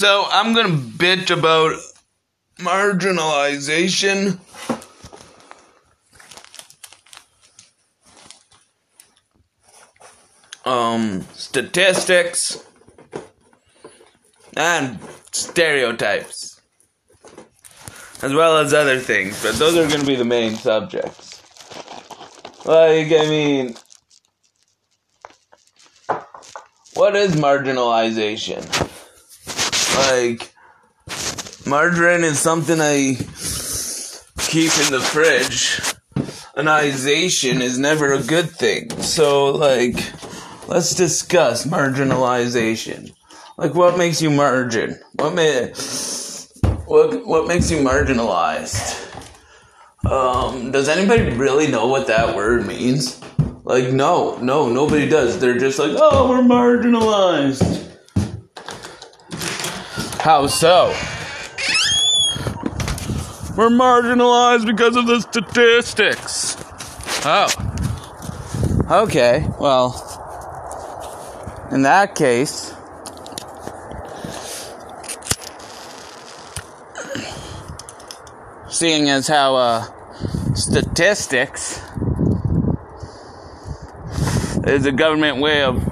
So I'm going to bitch about marginalization. Statistics and stereotypes, as well as other things, but those are going to be the main subjects. Like, I mean, what is marginalization? Like, margarine is something I keep in the fridge. Marginalization is never a good thing. So, like, let's discuss marginalization. Like, what makes you margin? What makes you marginalized? Does anybody really know what that word means? Like, no, nobody does. They're just like, oh, we're marginalized. How so? We're marginalized because of the statistics. Oh. Okay, well, in that case, seeing as how statistics is the government's way of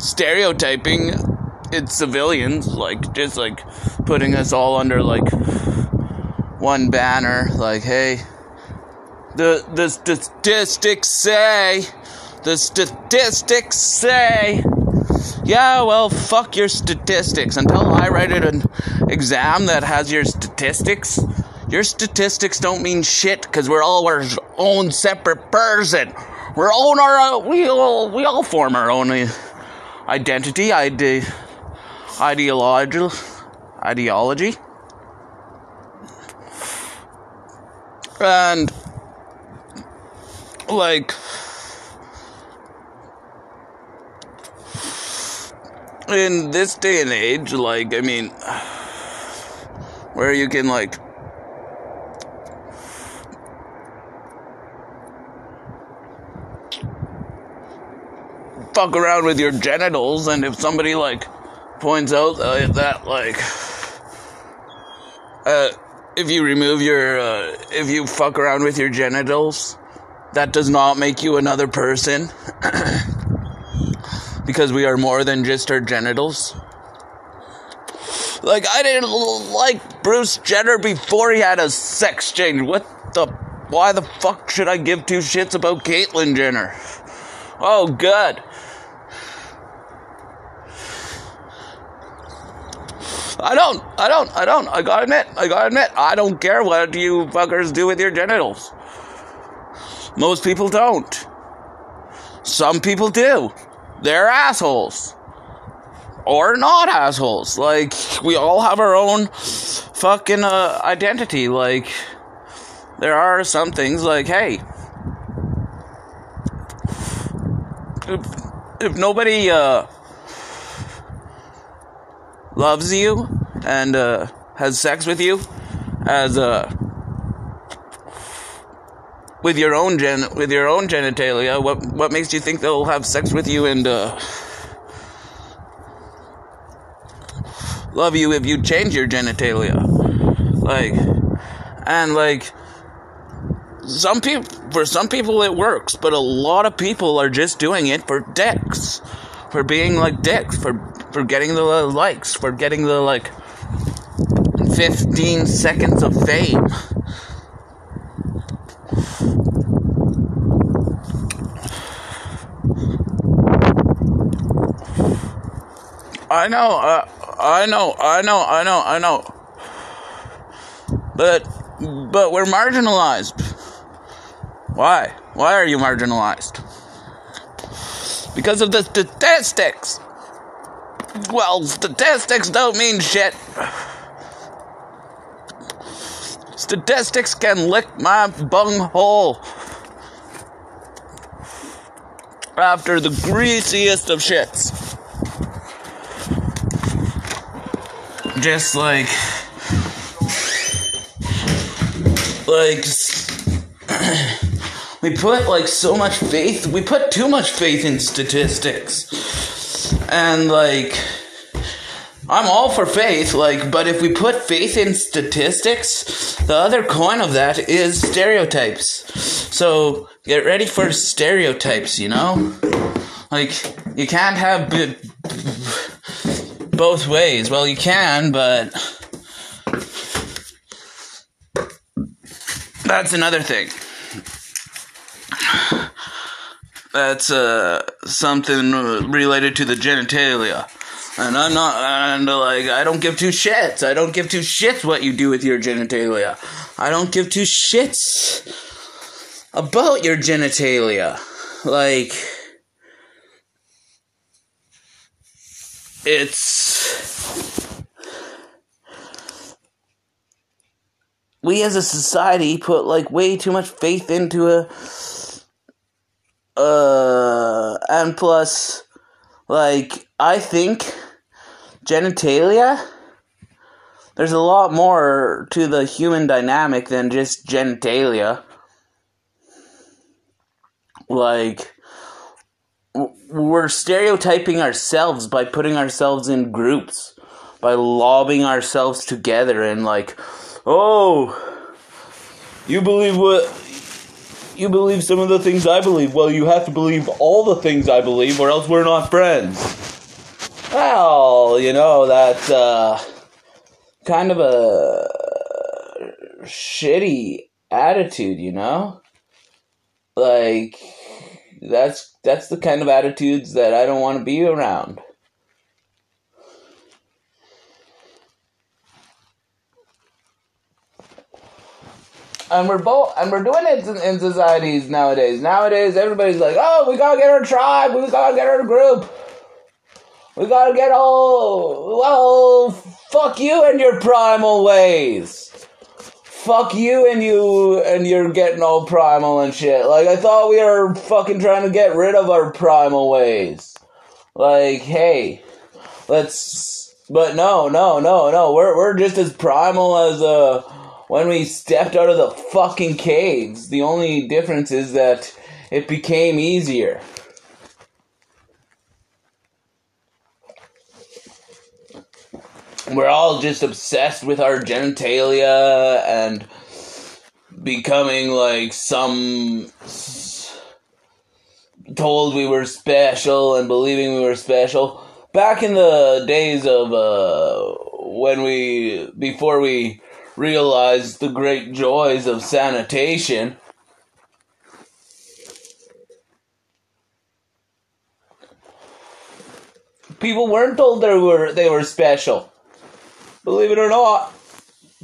stereotyping its civilians, like, just like putting us all under like one banner, like, hey, the statistics say, yeah, well, fuck your statistics. Until I write an exam that has your statistics don't mean shit, because we're all our own separate person. We all form our own identity, ideology, and, like, in this day and age, like, I mean, where you can, like, fuck around with your genitals, and if somebody, like, points out that, like, if you fuck around with your genitals, that does not make you another person, because we are more than just our genitals. Like, I didn't like Bruce Jenner before he had a sex change. Why the fuck should I give two shits about Caitlyn Jenner? Oh, good. I gotta admit, I don't care what you fuckers do with your genitals. Most people don't. Some people do. They're assholes. Or not assholes. Like, we all have our own fucking identity. Like, there are some things like, hey, if nobody loves you and has sex with you as with your own genitalia, what makes you think they'll have sex with you and love you if you change your genitalia? Like, and like, for some people it works, but a lot of people are just doing it for dicks, for being like dicks, for getting the likes, for getting the, like, 15 seconds of fame. I know. But we're marginalized. Why? Why are you marginalized? Because of the statistics. Well, statistics don't mean shit. Statistics can lick my bunghole after the greasiest of shits. Just like We put, like, so much faith. We put too much faith in statistics. And, like, I'm all for faith, like, but if we put faith in statistics, the other coin of that is stereotypes. So, get ready for stereotypes, you know? Like, you can't have both ways. Well, you can, but that's another thing. That's something related to the genitalia. And I'm not, and like, I don't give two shits. I don't give two shits what you do with your genitalia. I don't give two shits about your genitalia. Like, it's, we as a society put, like, way too much faith into and plus, like, I think genitalia, there's a lot more to the human dynamic than just genitalia. Like, we're stereotyping ourselves by putting ourselves in groups, by lobbing ourselves together and like, oh, you believe some of the things I believe. Well, you have to believe all the things I believe or else we're not friends. Well, you know, that's kind of a shitty attitude, you know? Like, that's the kind of attitudes that I don't want to be around. And we're doing it in societies nowadays. Nowadays, everybody's like, oh, we gotta get our tribe, we gotta get our group. We gotta get all, well, fuck you and your primal ways. Fuck you and you're getting all primal and shit. Like, I thought we were fucking trying to get rid of our primal ways. Like, hey, let's, but no. We're just as primal as, when we stepped out of the fucking caves. The only difference is that it became easier. We're all just obsessed with our genitalia and becoming like some, told we were special and believing we were special. Back in the days of before we realized the great joys of sanitation, people weren't told they were special. Believe it or not,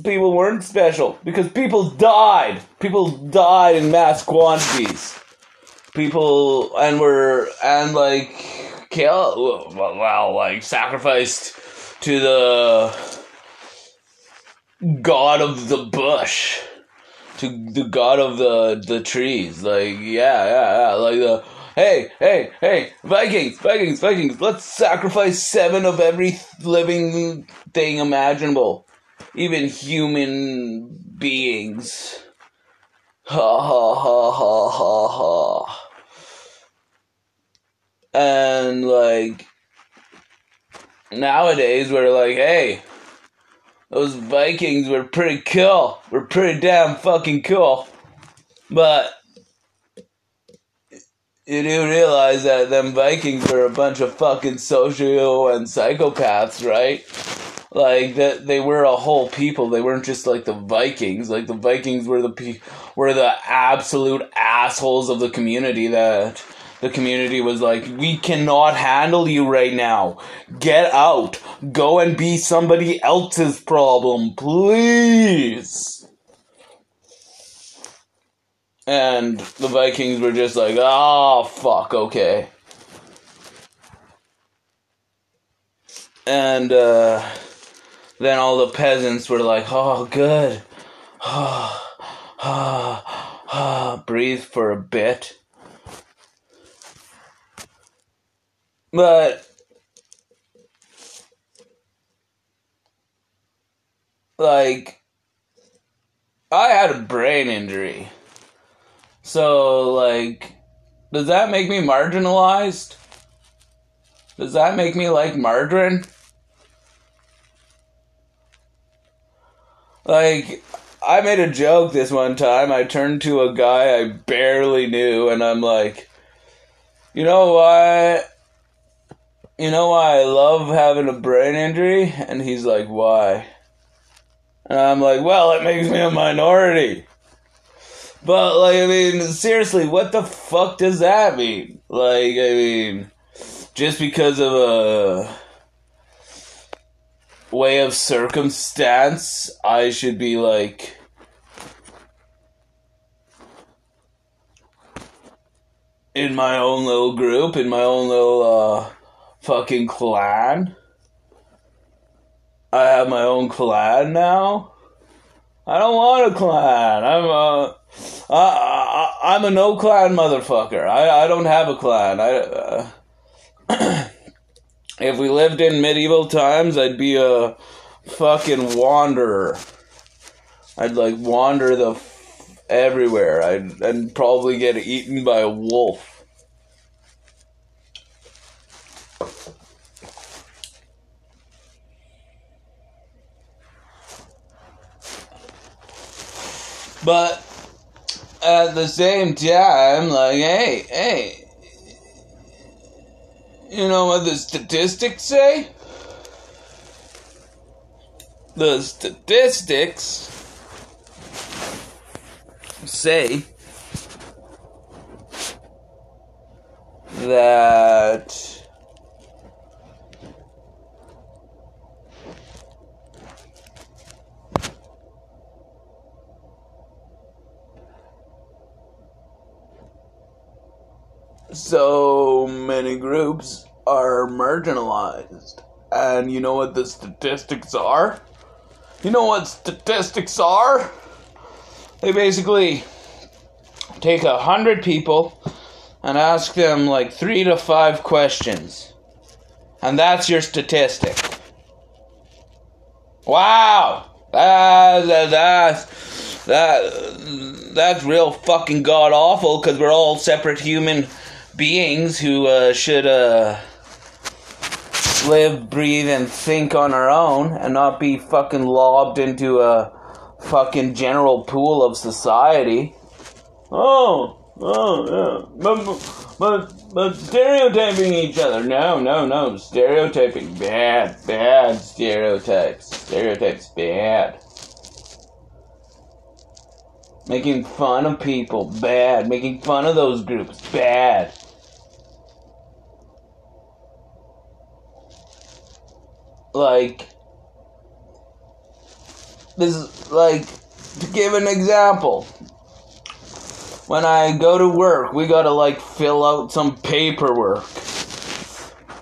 people weren't special because people died. People died in mass quantities. People sacrificed to the god of the bush, to the god of the trees. Like yeah. Like the hey, Vikings, let's sacrifice 7 of every living thing imaginable. Even human beings. Ha. And, like, nowadays we're like, hey, those Vikings were pretty cool. We're pretty damn fucking cool. But you do realize that them Vikings were a bunch of fucking socio and psychopaths, right? Like, that they were a whole people. They weren't just like the Vikings. Like, the Vikings were the absolute assholes of the community that the community was like, we cannot handle you right now. Get out. Go and be somebody else's problem, please. And the Vikings were just like, oh, fuck, okay. And then all the peasants were like, oh, good. Breathe for a bit. But, like, I had a brain injury. So, like, does that make me marginalized? Does that make me like margarine? Like, I made a joke this one time. I turned to a guy I barely knew, and I'm like, you know why I love having a brain injury? And he's like, why? And I'm like, well, it makes me a minority. But, like, I mean, seriously, what the fuck does that mean? Like, I mean, just because of a way of circumstance, I should be, like, in my own little group, in my own little, fucking clan. I have my own clan now. I don't want a clan. I'm a no clan motherfucker. I don't have a clan. If we lived in medieval times, I'd be a fucking wanderer. I'd like wander everywhere. I'd probably get eaten by a wolf. But at the same time, like, hey, you know what the statistics say? The statistics say that so many groups are marginalized. And you know what the statistics are? You know what statistics are? They basically take 100 people and ask them like 3 to 5 questions. And that's your statistic. Wow! That's real fucking god-awful, because we're all separate human beings who should live, breathe, and think on our own, and not be fucking lobbed into a fucking general pool of society. Yeah. But stereotyping each other. No. Stereotyping. Bad stereotypes. Stereotypes, bad. Making fun of people, bad. Making fun of those groups, bad. Like, this is, like, to give an example, when I go to work, we gotta, like, fill out some paperwork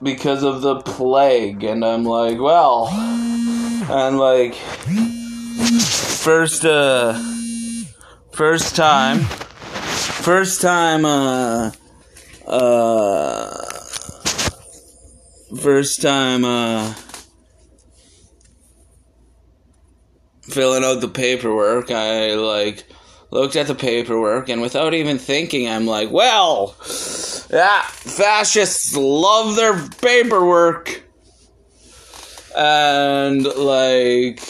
because of the plague, and I'm like, well, and, like, first time filling out the paperwork, I, like, looked at the paperwork, and without even thinking, I'm like, well, yeah, fascists love their paperwork, and, like,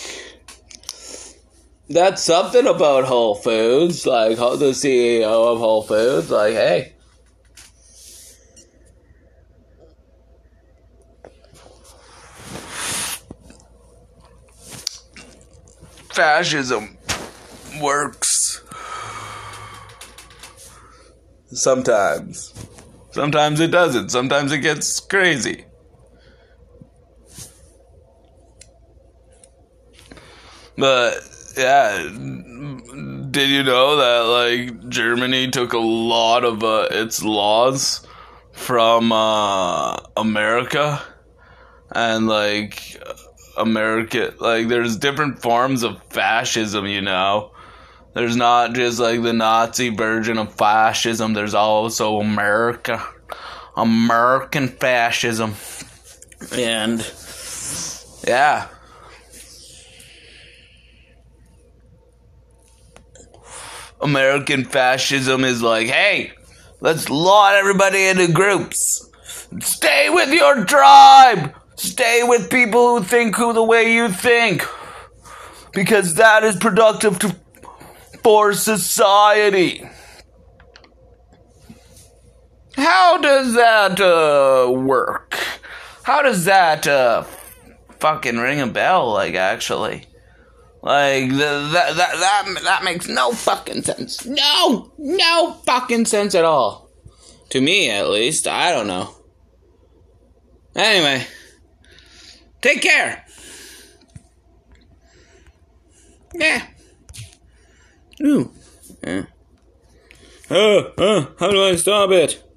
that's something about Whole Foods, like, the CEO of Whole Foods, like, hey. Fascism works. Sometimes. Sometimes it doesn't. Sometimes it gets crazy. But yeah, did you know that, like, Germany took a lot of its laws from America? And, like, America, like, there's different forms of fascism, you know? There's not just, like, the Nazi version of fascism. There's also American fascism. And, yeah. American fascism is like, hey, let's laud everybody into groups. Stay with your tribe. Stay with people who think the way you think. Because that is productive for society. How does that work? How does that fucking ring a bell? Like, actually, like that makes no fucking sense. No fucking sense at all. To me, at least. I don't know. Anyway, take care. Yeah. Ooh. Yeah. How do I stop it?